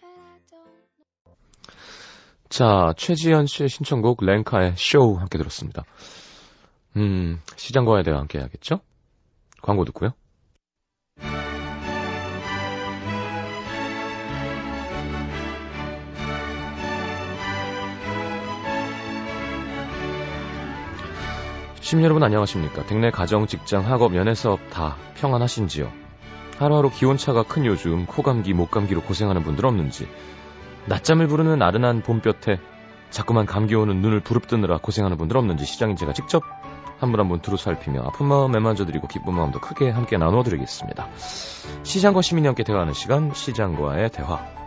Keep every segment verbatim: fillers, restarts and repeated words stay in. and I don't know. 자, 최지현 씨의 신청곡 랭카의 쇼 함께 들었습니다. 음, 시장과에 대해 함께 해야겠죠? 광고 듣고요. 시민 여러분 안녕하십니까. 댁내 가정, 직장, 학업, 연애사업 다 평안하신지요? 하루하루 기온차가 큰 요즘 코감기, 목감기로 고생하는 분들 없는지, 낮잠을 부르는 아른한 봄볕에 자꾸만 감기 오는 눈을 부릅뜨느라 고생하는 분들 없는지 시장인 제가 직접 한 분 한 분 두루 살피며 아픈 마음 애만져드리고 기쁜 마음도 크게 함께 나눠드리겠습니다. 시장과 시민이 함께 대화하는 시간, 시장과의 대화.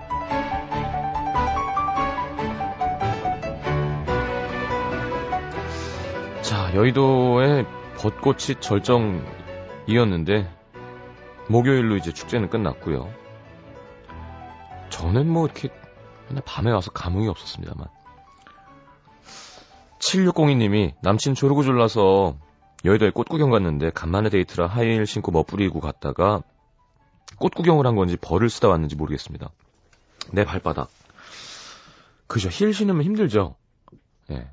여의도의 벚꽃이 절정이었는데 목요일로 이제 축제는 끝났고요. 저는 뭐 이렇게 맨날 밤에 와서 감흥이 없었습니다만, 칠육공이 님이 남친 조르고 졸라서 여의도에 꽃구경 갔는데 간만에 데이트라 하이힐 신고 멋부리고 갔다가 꽃구경을 한 건지 벌을 쓰다 왔는지 모르겠습니다. 내 발바닥, 그죠? 힐 신으면 힘들죠. 예.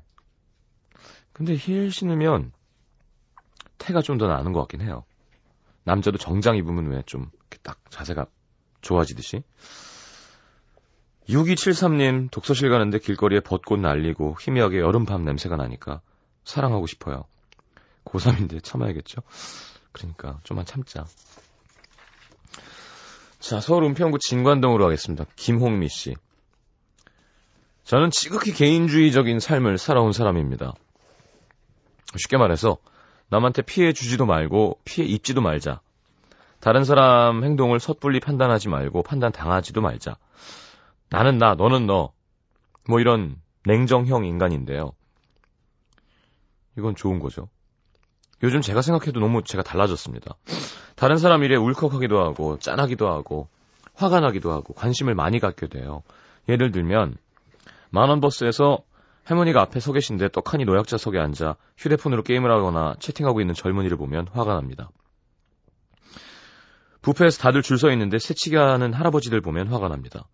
근데 힐 신으면 태가 좀 더 나는 것 같긴 해요. 남자도 정장 입으면 왜 좀 딱 자세가 좋아지듯이. 육이칠삼 님, 독서실 가는데 길거리에 벚꽃 날리고 희미하게 여름밤 냄새가 나니까 사랑하고 싶어요. 고삼인데 참아야겠죠? 그러니까 좀만 참자. 자, 서울 은평구 진관동으로 가겠습니다. 김홍미 씨. 저는 지극히 개인주의적인 삶을 살아온 사람입니다. 쉽게 말해서 남한테 피해 주지도 말고 피해 입지도 말자. 다른 사람 행동을 섣불리 판단하지 말고 판단 당하지도 말자. 나는 나, 너는 너. 뭐 이런 냉정형 인간인데요. 이건 좋은 거죠. 요즘 제가 생각해도 너무 제가 달라졌습니다. 다른 사람 일에 울컥하기도 하고 짠하기도 하고 화가 나기도 하고 관심을 많이 갖게 돼요. 예를 들면 만원 버스에서 할머니가 앞에 서 계신데 떡하니 노약자석에 앉아 휴대폰으로 게임을 하거나 채팅하고 있는 젊은이를 보면 화가 납니다. 부페에서 다들 줄 서 있는데 새치기 하는 할아버지들 보면 화가 납니다.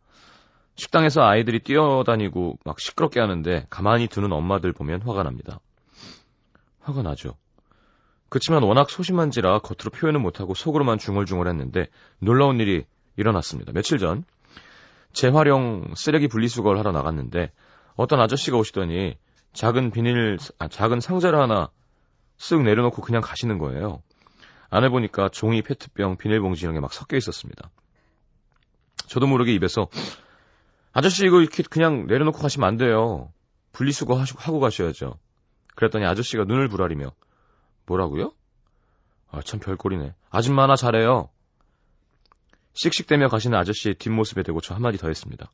식당에서 아이들이 뛰어다니고 막 시끄럽게 하는데 가만히 두는 엄마들 보면 화가 납니다. 화가 나죠. 그치만 워낙 소심한지라 겉으로 표현은 못하고 속으로만 중얼중얼했는데 놀라운 일이 일어났습니다. 며칠 전 재활용 쓰레기 분리수거를 하러 나갔는데 어떤 아저씨가 오시더니 작은 비닐, 아, 작은 상자를 하나 쓱 내려놓고 그냥 가시는 거예요. 안에 보니까 종이, 페트병, 비닐봉지 이런 게 막 섞여 있었습니다. 저도 모르게 입에서 아저씨 이거 이렇게 그냥 내려놓고 가시면 안 돼요. 분리수거 하시고, 하고 가셔야죠. 그랬더니 아저씨가 눈을 부라리며 뭐라고요? 아, 참 별꼴이네. 아줌마 하나 잘해요. 씩씩대며 가시는 아저씨의 뒷모습에 대고 저 한마디 더 했습니다.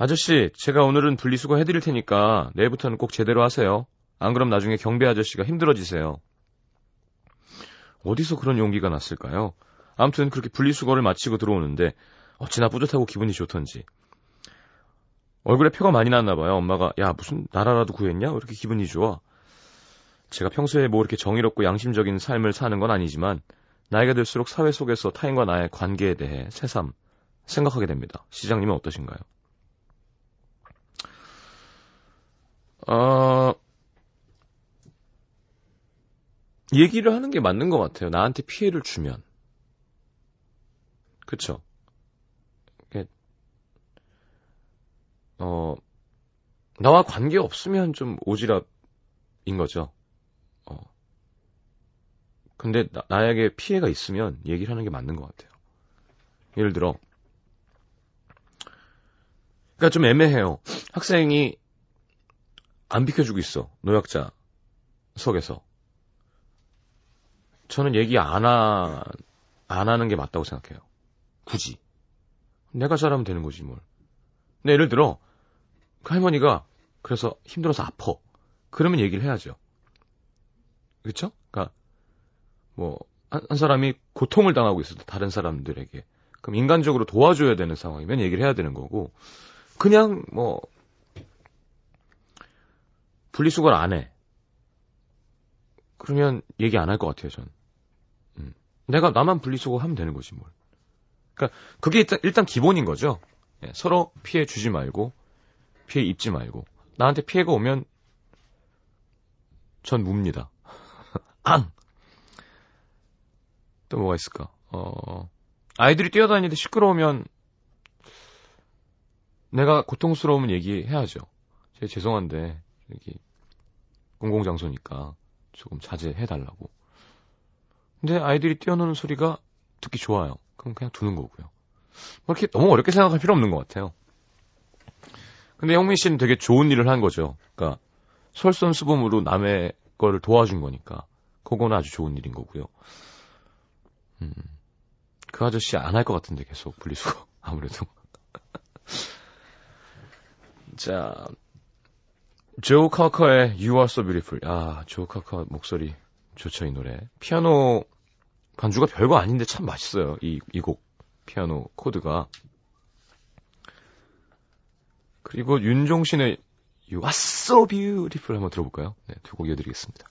아저씨, 제가 오늘은 분리수거 해드릴 테니까 내일부터는 꼭 제대로 하세요. 안 그럼 나중에 경비 아저씨가 힘들어지세요. 어디서 그런 용기가 났을까요? 아무튼 그렇게 분리수거를 마치고 들어오는데 어찌나 뿌듯하고 기분이 좋던지. 얼굴에 표가 많이 났나 봐요. 엄마가 야, 무슨 나라라도 구했냐? 왜 이렇게 기분이 좋아? 제가 평소에 뭐 이렇게 정의롭고 양심적인 삶을 사는 건 아니지만 나이가 들수록 사회 속에서 타인과 나의 관계에 대해 새삼 생각하게 됩니다. 시장님은 어떠신가요? 어, 얘기를 하는 게 맞는 것 같아요. 나한테 피해를 주면. 그쵸? 어, 나와 관계 없으면 좀 오지랖인 거죠. 어. 근데 나, 나에게 피해가 있으면 얘기를 하는 게 맞는 것 같아요. 예를 들어, 그러니까 좀 애매해요. 학생이 안 비켜주고 있어, 노약자 석에서. 저는 얘기 안, 하, 안 하는 게 맞다고 생각해요. 굳이. 내가 잘하면 되는 거지 뭘. 근데 예를 들어 그 할머니가 그래서 힘들어서 아파. 그러면 얘기를 해야죠. 그렇죠? 그러니까 뭐 한 사람이 고통을 당하고 있어도 다른 사람들에게 그럼 인간적으로 도와줘야 되는 상황이면 얘기를 해야 되는 거고, 그냥 뭐 분리수거를 안 해. 그러면 얘기 안 할 것 같아요, 전. 음. 내가 나만 분리수거하면 되는 거지 뭘. 그러니까 그게 일단, 일단 기본인 거죠. 예, 서로 피해 주지 말고, 피해 입지 말고. 나한테 피해가 오면 전 뭅니다. 앙! 또 뭐가 있을까? 어, 아이들이 뛰어다니는데 시끄러우면 내가 고통스러우면 얘기해야죠. 제 죄송한데 여기 공공장소니까 조금 자제해달라고. 근데 아이들이 뛰어노는 소리가 듣기 좋아요. 그럼 그냥 두는 거고요. 그렇게 너무 어렵게 생각할 필요 없는 것 같아요. 근데 형민 씨는 되게 좋은 일을 한 거죠. 그러니까 솔선수범으로 남의 거를 도와준 거니까 그건 아주 좋은 일인 거고요. 음, 그 아저씨 안 할 것 같은데 계속 분리수거 아무래도. 자, 조 카커의 You Are So Beautiful. 아, 조 카커 목소리 좋죠 이 노래. 피아노 반주가 별거 아닌데 참 맛있어요 이 이 곡. 피아노 코드가. 그리고 윤종신의 You Are So Beautiful 한번 들어볼까요? 네, 두 곡 이어드리겠습니다.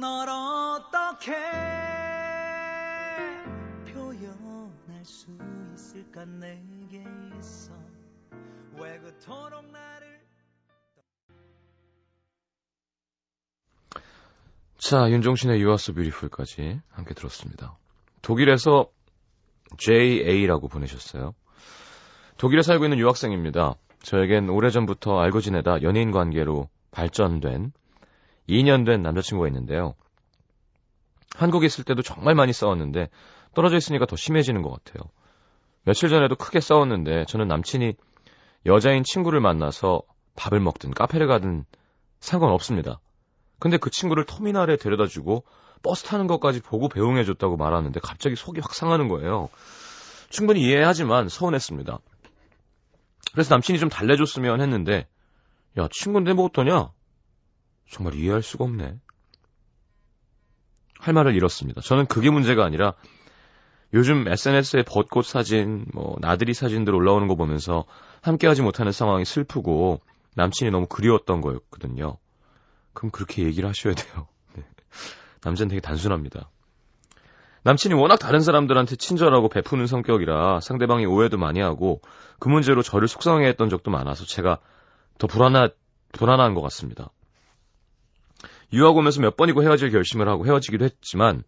널 어떻게 표현할 수 있을까 내게 있어 왜 그토록 나를. 자, 윤종신의 You Are So Beautiful까지 함께 들었습니다. 독일에서 제이에이라고 보내셨어요. 독일에 살고 있는 유학생입니다. 저에겐 오래전부터 알고 지내다 연인 관계로 발전된 이 년 된 남자친구가 있는데요. 한국에 있을 때도 정말 많이 싸웠는데 떨어져 있으니까 더 심해지는 것 같아요. 며칠 전에도 크게 싸웠는데 저는 남친이 여자인 친구를 만나서 밥을 먹든 카페를 가든 상관없습니다. 근데 그 친구를 터미널에 데려다주고 버스 타는 것까지 보고 배웅해줬다고 말하는데 갑자기 속이 확 상하는 거예요. 충분히 이해하지만 서운했습니다. 그래서 남친이 좀 달래줬으면 했는데, 야, 친구인데 뭐 어떠냐? 정말 이해할 수가 없네. 할 말을 잃었습니다. 저는 그게 문제가 아니라 요즘 에스엔에스에 벚꽃 사진, 뭐 나들이 사진들 올라오는 거 보면서 함께하지 못하는 상황이 슬프고 남친이 너무 그리웠던 거였거든요. 그럼 그렇게 얘기를 하셔야 돼요. 네. 남자는 되게 단순합니다. 남친이 워낙 다른 사람들한테 친절하고 베푸는 성격이라 상대방이 오해도 많이 하고 그 문제로 저를 속상해했던 적도 많아서 제가 더 불안하, 불안한 것 같습니다. 유학 오면서 몇 번이고 헤어질 결심을 하고 헤어지기도 했지만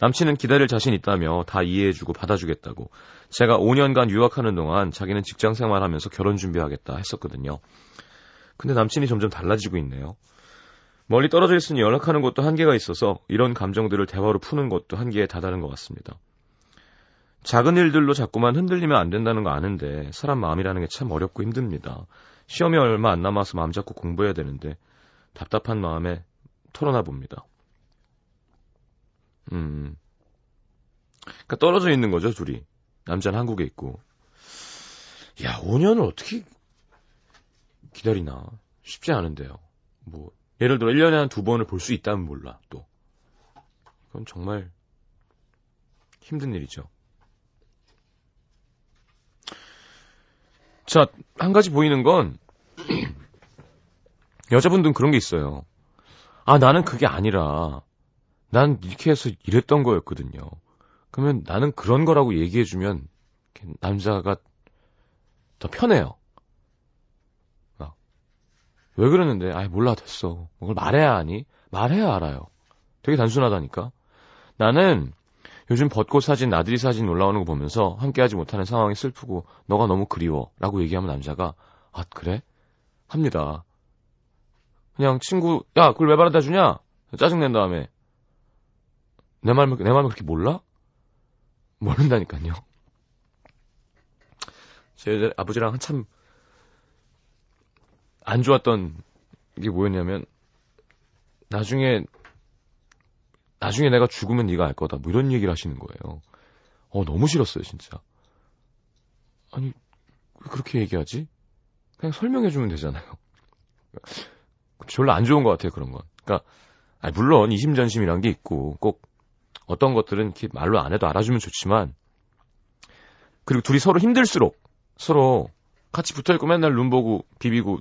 남친은 기다릴 자신 있다며 다 이해해주고 받아주겠다고, 제가 오 년간 유학하는 동안 자기는 직장생활하면서 결혼 준비하겠다 했었거든요. 근데 남친이 점점 달라지고 있네요. 멀리 떨어져 있으니 연락하는 것도 한계가 있어서 이런 감정들을 대화로 푸는 것도 한계에 다다른 것 같습니다. 작은 일들로 자꾸만 흔들리면 안 된다는 거 아는데 사람 마음이라는 게 참 어렵고 힘듭니다. 시험이 얼마 안 남아서 마음 잡고 공부해야 되는데 답답한 마음에 토론해 봅니다. 음, 그러니까 떨어져 있는 거죠, 둘이. 남자는 한국에 있고. 야, 오 년을 어떻게 기다리나? 쉽지 않은데요. 뭐 예를 들어 일 년에 한 두 번을 볼 수 있다면 몰라. 또 그건 정말 힘든 일이죠. 자, 한 가지 보이는 건 여자분들은 그런 게 있어요. 아, 나는 그게 아니라 난 이렇게 해서 이랬던 거였거든요. 그러면 나는 그런 거라고 얘기해주면 남자가 더 편해요. 막, 왜 그러는데? 아이, 몰라, 됐어. 그걸 말해야 하니? 말해야 알아요. 되게 단순하다니까. 나는 요즘 벚꽃 사진, 나들이 사진 올라오는 거 보면서 함께하지 못하는 상황이 슬프고 너가 너무 그리워 라고 얘기하면 남자가 아, 그래? 합니다. 그냥 친구, 야, 그걸 왜 말하다 주냐? 짜증낸 다음에 내 말, 내 말만 그렇게 몰라? 모른다니까요. 제 아버지랑 한참 안 좋았던 게 뭐였냐면 나중에 나중에 내가 죽으면 네가 알 거다 뭐 이런 얘기를 하시는 거예요. 어, 너무 싫었어요 진짜. 아니 왜 그렇게 얘기하지? 그냥 설명해주면 되잖아요. 별로 안 좋은 것 같아요 그런 건. 그러니까 아니, 물론 이심전심이란 게 있고 꼭 어떤 것들은 이렇게 말로 안 해도 알아주면 좋지만 그리고 둘이 서로 힘들수록 서로 같이 붙어있고 맨날 눈 보고 비비고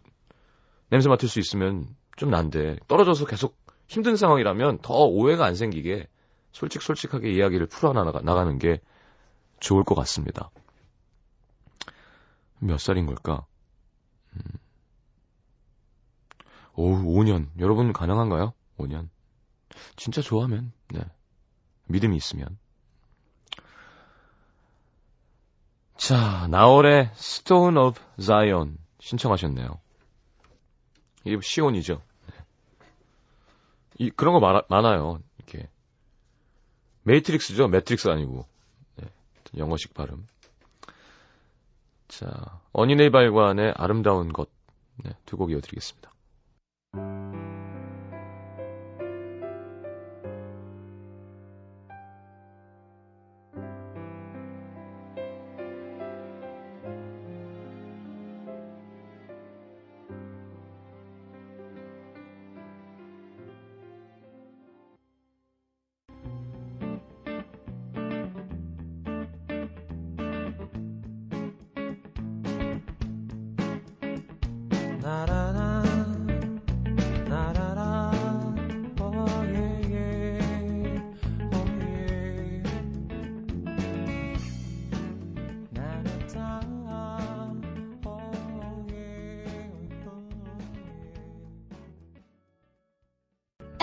냄새 맡을 수 있으면 좀 난데 떨어져서 계속 힘든 상황이라면 더 오해가 안 생기게 솔직솔직하게 이야기를 풀어나가는 게 좋을 것 같습니다. 몇 살인 걸까? 음. 오, 오 년. 여러분 가능한가요? 오 년. 진짜 좋아하면, 네. 믿음이 있으면. 자, 나월의 Stone of Zion 신청하셨네요. 이게 시온이죠. 이, 그런 거 많아, 많아요. 이렇게. 메이트릭스죠. 매트릭스 아니고. 네, 영어식 발음. 자, 언니네 발관의 아름다운 것. 네, 두 곡 이어드리겠습니다.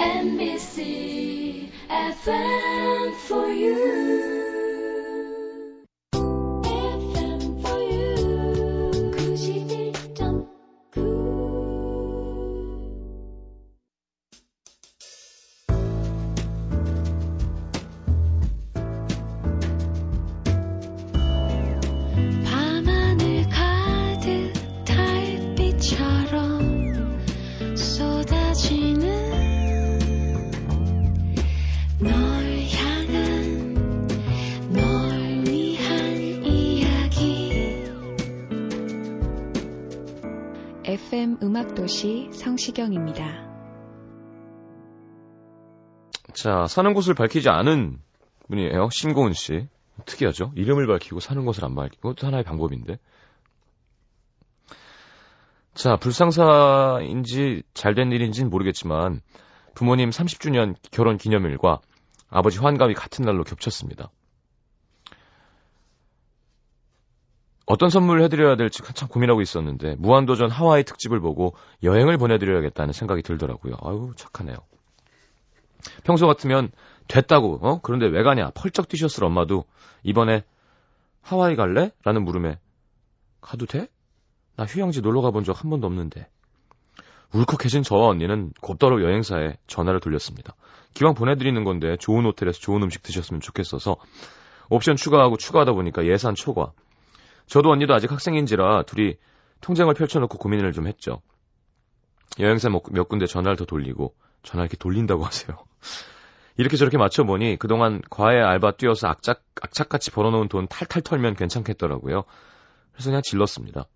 엠비씨 에프엠 for you. 에프엠 음악도시 성시경입니다. 자, 사는 곳을 밝히지 않은 분이에요. 신고은 씨. 특이하죠? 이름을 밝히고 사는 곳을 안 밝히고 그것도 하나의 방법인데. 자, 불상사인지 잘된 일인지는 모르겠지만 부모님 삼십 주년 결혼 기념일과 아버지 환갑이 같은 날로 겹쳤습니다. 어떤 선물을 해드려야 될지 한참 고민하고 있었는데 무한도전 하와이 특집을 보고 여행을 보내드려야겠다는 생각이 들더라고요. 아유 착하네요. 평소 같으면 됐다고 어 그런데 왜 가냐 펄쩍 뛰셨을 엄마도 이번에 하와이 갈래? 라는 물음에 가도 돼? 나 휴양지 놀러 가본 적 한 번도 없는데 울컥해진 저와 언니는 곧바로 여행사에 전화를 돌렸습니다. 기왕 보내드리는 건데 좋은 호텔에서 좋은 음식 드셨으면 좋겠어서 옵션 추가하고 추가하다 보니까 예산 초과. 저도 언니도 아직 학생인지라 둘이 통장을 펼쳐놓고 고민을 좀 했죠. 여행사 몇 군데 전화를 더 돌리고 전화 이렇게 돌린다고 하세요. 이렇게 저렇게 맞춰보니 그동안 과외 알바 뛰어서 악착, 악착같이 벌어놓은 돈 탈탈 털면 괜찮겠더라고요. 그래서 그냥 질렀습니다.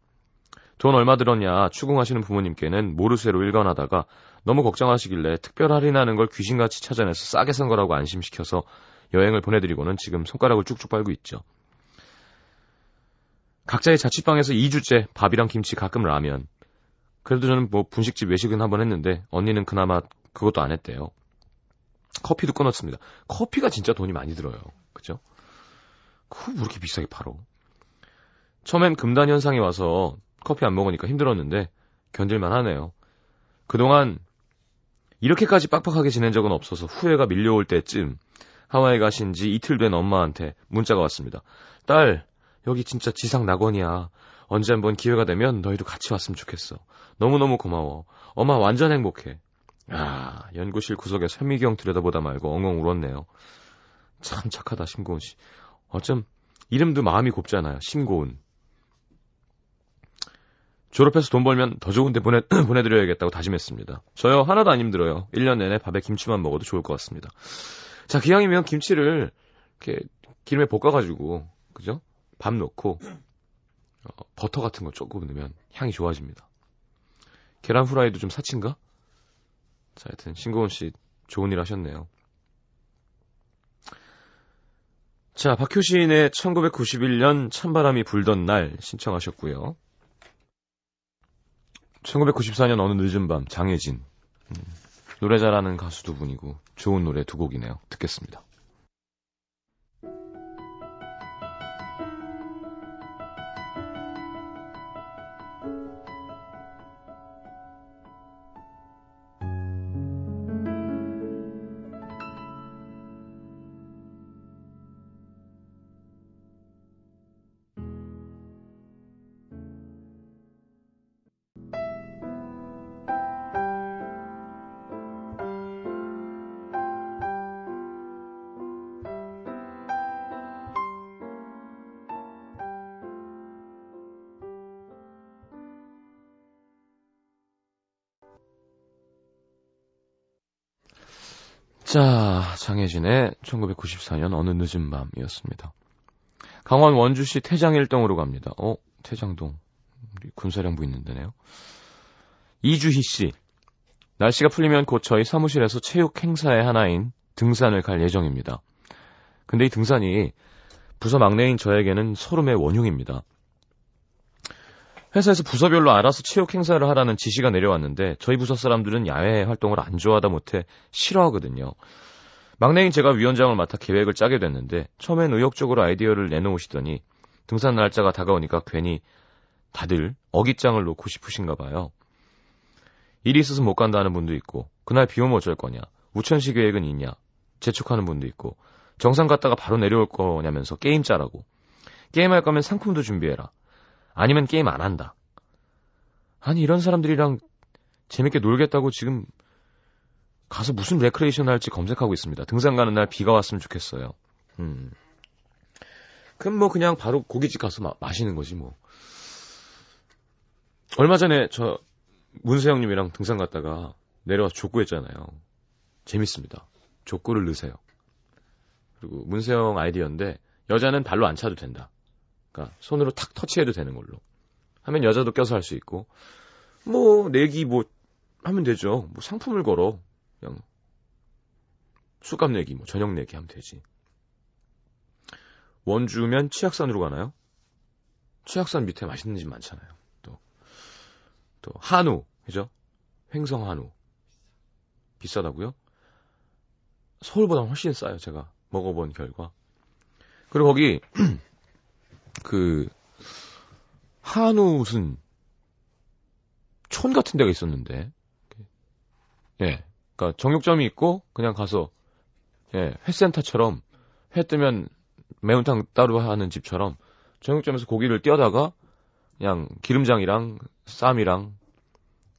돈 얼마 들었냐 추궁하시는 부모님께는 모르쇠로 일관하다가 너무 걱정하시길래 특별 할인하는 걸 귀신같이 찾아내서 싸게 산 거라고 안심시켜서 여행을 보내드리고는 지금 손가락을 쭉쭉 빨고 있죠. 각자의 자취방에서 이 주째 밥이랑 김치 가끔 라면. 그래도 저는 뭐 분식집 외식은 한번 했는데 언니는 그나마 그것도 안 했대요. 커피도 끊었습니다. 커피가 진짜 돈이 많이 들어요. 그죠? 그거 왜 이렇게 비싸게 팔어? 처음엔 금단 현상이 와서 커피 안 먹으니까 힘들었는데 견딜만 하네요. 그동안 이렇게까지 빡빡하게 지낸 적은 없어서 후회가 밀려올 때쯤 하와이 가신 지 이틀 된 엄마한테 문자가 왔습니다. 딸, 여기 진짜 지상 낙원이야. 언제 한번 기회가 되면 너희도 같이 왔으면 좋겠어. 너무너무 고마워. 엄마 완전 행복해. 아, 연구실 구석에 현미경 들여다보다 말고 엉엉 울었네요. 참 착하다, 심고은 씨. 어쩜 이름도 마음이 곱잖아요. 심고은. 졸업해서 돈 벌면 더 좋은 데 보내, 보내드려야겠다고 다짐했습니다. 저요, 하나도 안 힘들어요. 일 년 내내 밥에 김치만 먹어도 좋을 것 같습니다. 자, 기왕이면 김치를 이렇게 기름에 볶아가지고, 그죠? 밥 넣고 어, 버터 같은 거 조금 넣으면 향이 좋아집니다. 계란 후라이도 좀 사친가? 자, 하여튼 신고은 씨 좋은 일 하셨네요. 자, 박효신의 천구백구십일 년 찬바람이 불던 날 신청하셨고요. 천구백구십사 년 어느 늦은 밤 장혜진. 음, 노래 잘하는 가수 두 분이고 좋은 노래 두 곡이네요. 듣겠습니다. 자, 장혜진의 천구백구십사 년 어느 늦은 밤이었습니다. 강원 원주시 태장일동으로 갑니다. 어? 태장동. 군사령부 있는 데네요. 이주희 씨. 날씨가 풀리면 곧 저희 사무실에서 체육 행사의 하나인 등산을 갈 예정입니다. 근데 이 등산이 부서 막내인 저에게는 서름의 원흉입니다. 회사에서 부서별로 알아서 체육 행사를 하라는 지시가 내려왔는데 저희 부서 사람들은 야외 활동을 안 좋아하다 못해 싫어하거든요. 막내인 제가 위원장을 맡아 계획을 짜게 됐는데 처음엔 의욕적으로 아이디어를 내놓으시더니 등산 날짜가 다가오니까 괜히 다들 어깃장을 놓고 싶으신가 봐요. 일이 있어서 못 간다 하는 분도 있고 그날 비 오면 어쩔 거냐, 우천시 계획은 있냐 재촉하는 분도 있고 정상 갔다가 바로 내려올 거냐면서 게임 짜라고, 게임할 거면 상품도 준비해라, 아니면 게임 안 한다. 아니, 이런 사람들이랑 재밌게 놀겠다고 지금 가서 무슨 레크레이션 할지 검색하고 있습니다. 등산 가는 날 비가 왔으면 좋겠어요. 음. 그럼 뭐 그냥 바로 고깃집 가서 마, 마시는 거지 뭐. 얼마 전에 저 문세영님이랑 등산 갔다가 내려와서 족구했잖아요. 재밌습니다. 족구를 넣으세요. 그리고 문세영 아이디어인데 여자는 발로 안 차도 된다. 그러니까 손으로 탁 터치해도 되는 걸로 하면 여자도 껴서 할 수 있고 뭐 내기 뭐 하면 되죠. 뭐 상품을 걸어. 그냥 수갑 내기, 뭐 저녁 내기 하면 되지. 원주면 치악산으로 가나요? 치악산 밑에 맛있는 집 많잖아요. 또, 또 한우, 그죠? 횡성 한우 비싸다고요? 서울보다 훨씬 싸요. 제가 먹어본 결과. 그리고 거기 그 한우 무슨 촌 같은 데가 있었는데, 예, 그러니까 정육점이 있고 그냥 가서 예 회센터처럼 회 뜨면 매운탕 따로 하는 집처럼 정육점에서 고기를 떼어다가 그냥 기름장이랑 쌈이랑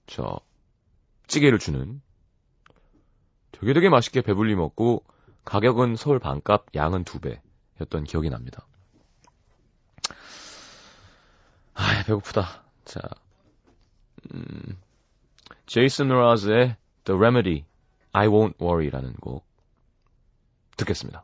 저 찌개를 주는, 되게 되게 맛있게 배불리 먹고 가격은 서울 반값, 양은 두 배였던 기억이 납니다. 아, 배고프다. 자, 음, 제이슨 라즈의 The Remedy, I Won't Worry라는 곡 듣겠습니다.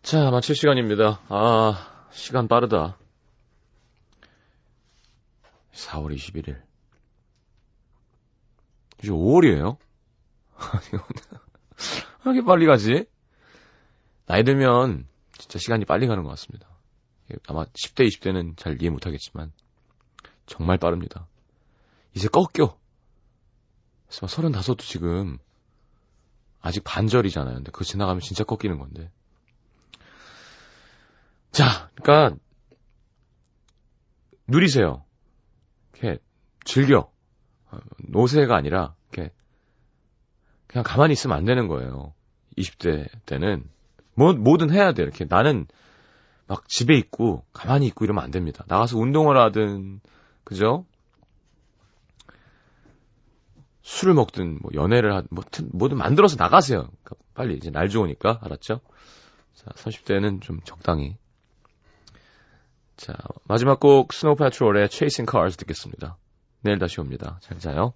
자, 마칠 시간입니다. 아, 시간 빠르다. 사월 이십일일. 이제 오월이에요? 아니, 왜 이렇게 빨리 가지? 나이 들면 진짜 시간이 빨리 가는 것 같습니다. 아마 십 대, 이십 대는 잘 이해 못하겠지만 정말 빠릅니다. 이제 꺾여. 그래서 서른다섯도 지금 아직 반절이잖아요. 근데 그거 지나가면 진짜 꺾이는 건데. 자, 그러니까 누리세요. 이렇게 즐겨. 노세가 아니라 이렇게 그냥 가만히 있으면 안 되는 거예요. 이십 대 때는 뭐, 뭐든 해야 돼. 이렇게 나는 막 집에 있고 가만히 있고 이러면 안 됩니다. 나가서 운동을 하든, 그죠? 술을 먹든 뭐 연애를 하든 뭐든 만들어서 나가세요. 그러니까 빨리 이제 날 좋으니까, 알았죠? 자, 삼십 대는 좀 적당히. 자, 마지막 곡 스노우 패트롤의 Chasing Cars 듣겠습니다. 내일 다시 옵니다. 잘 자요.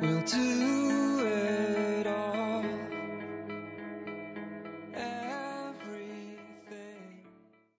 We'll do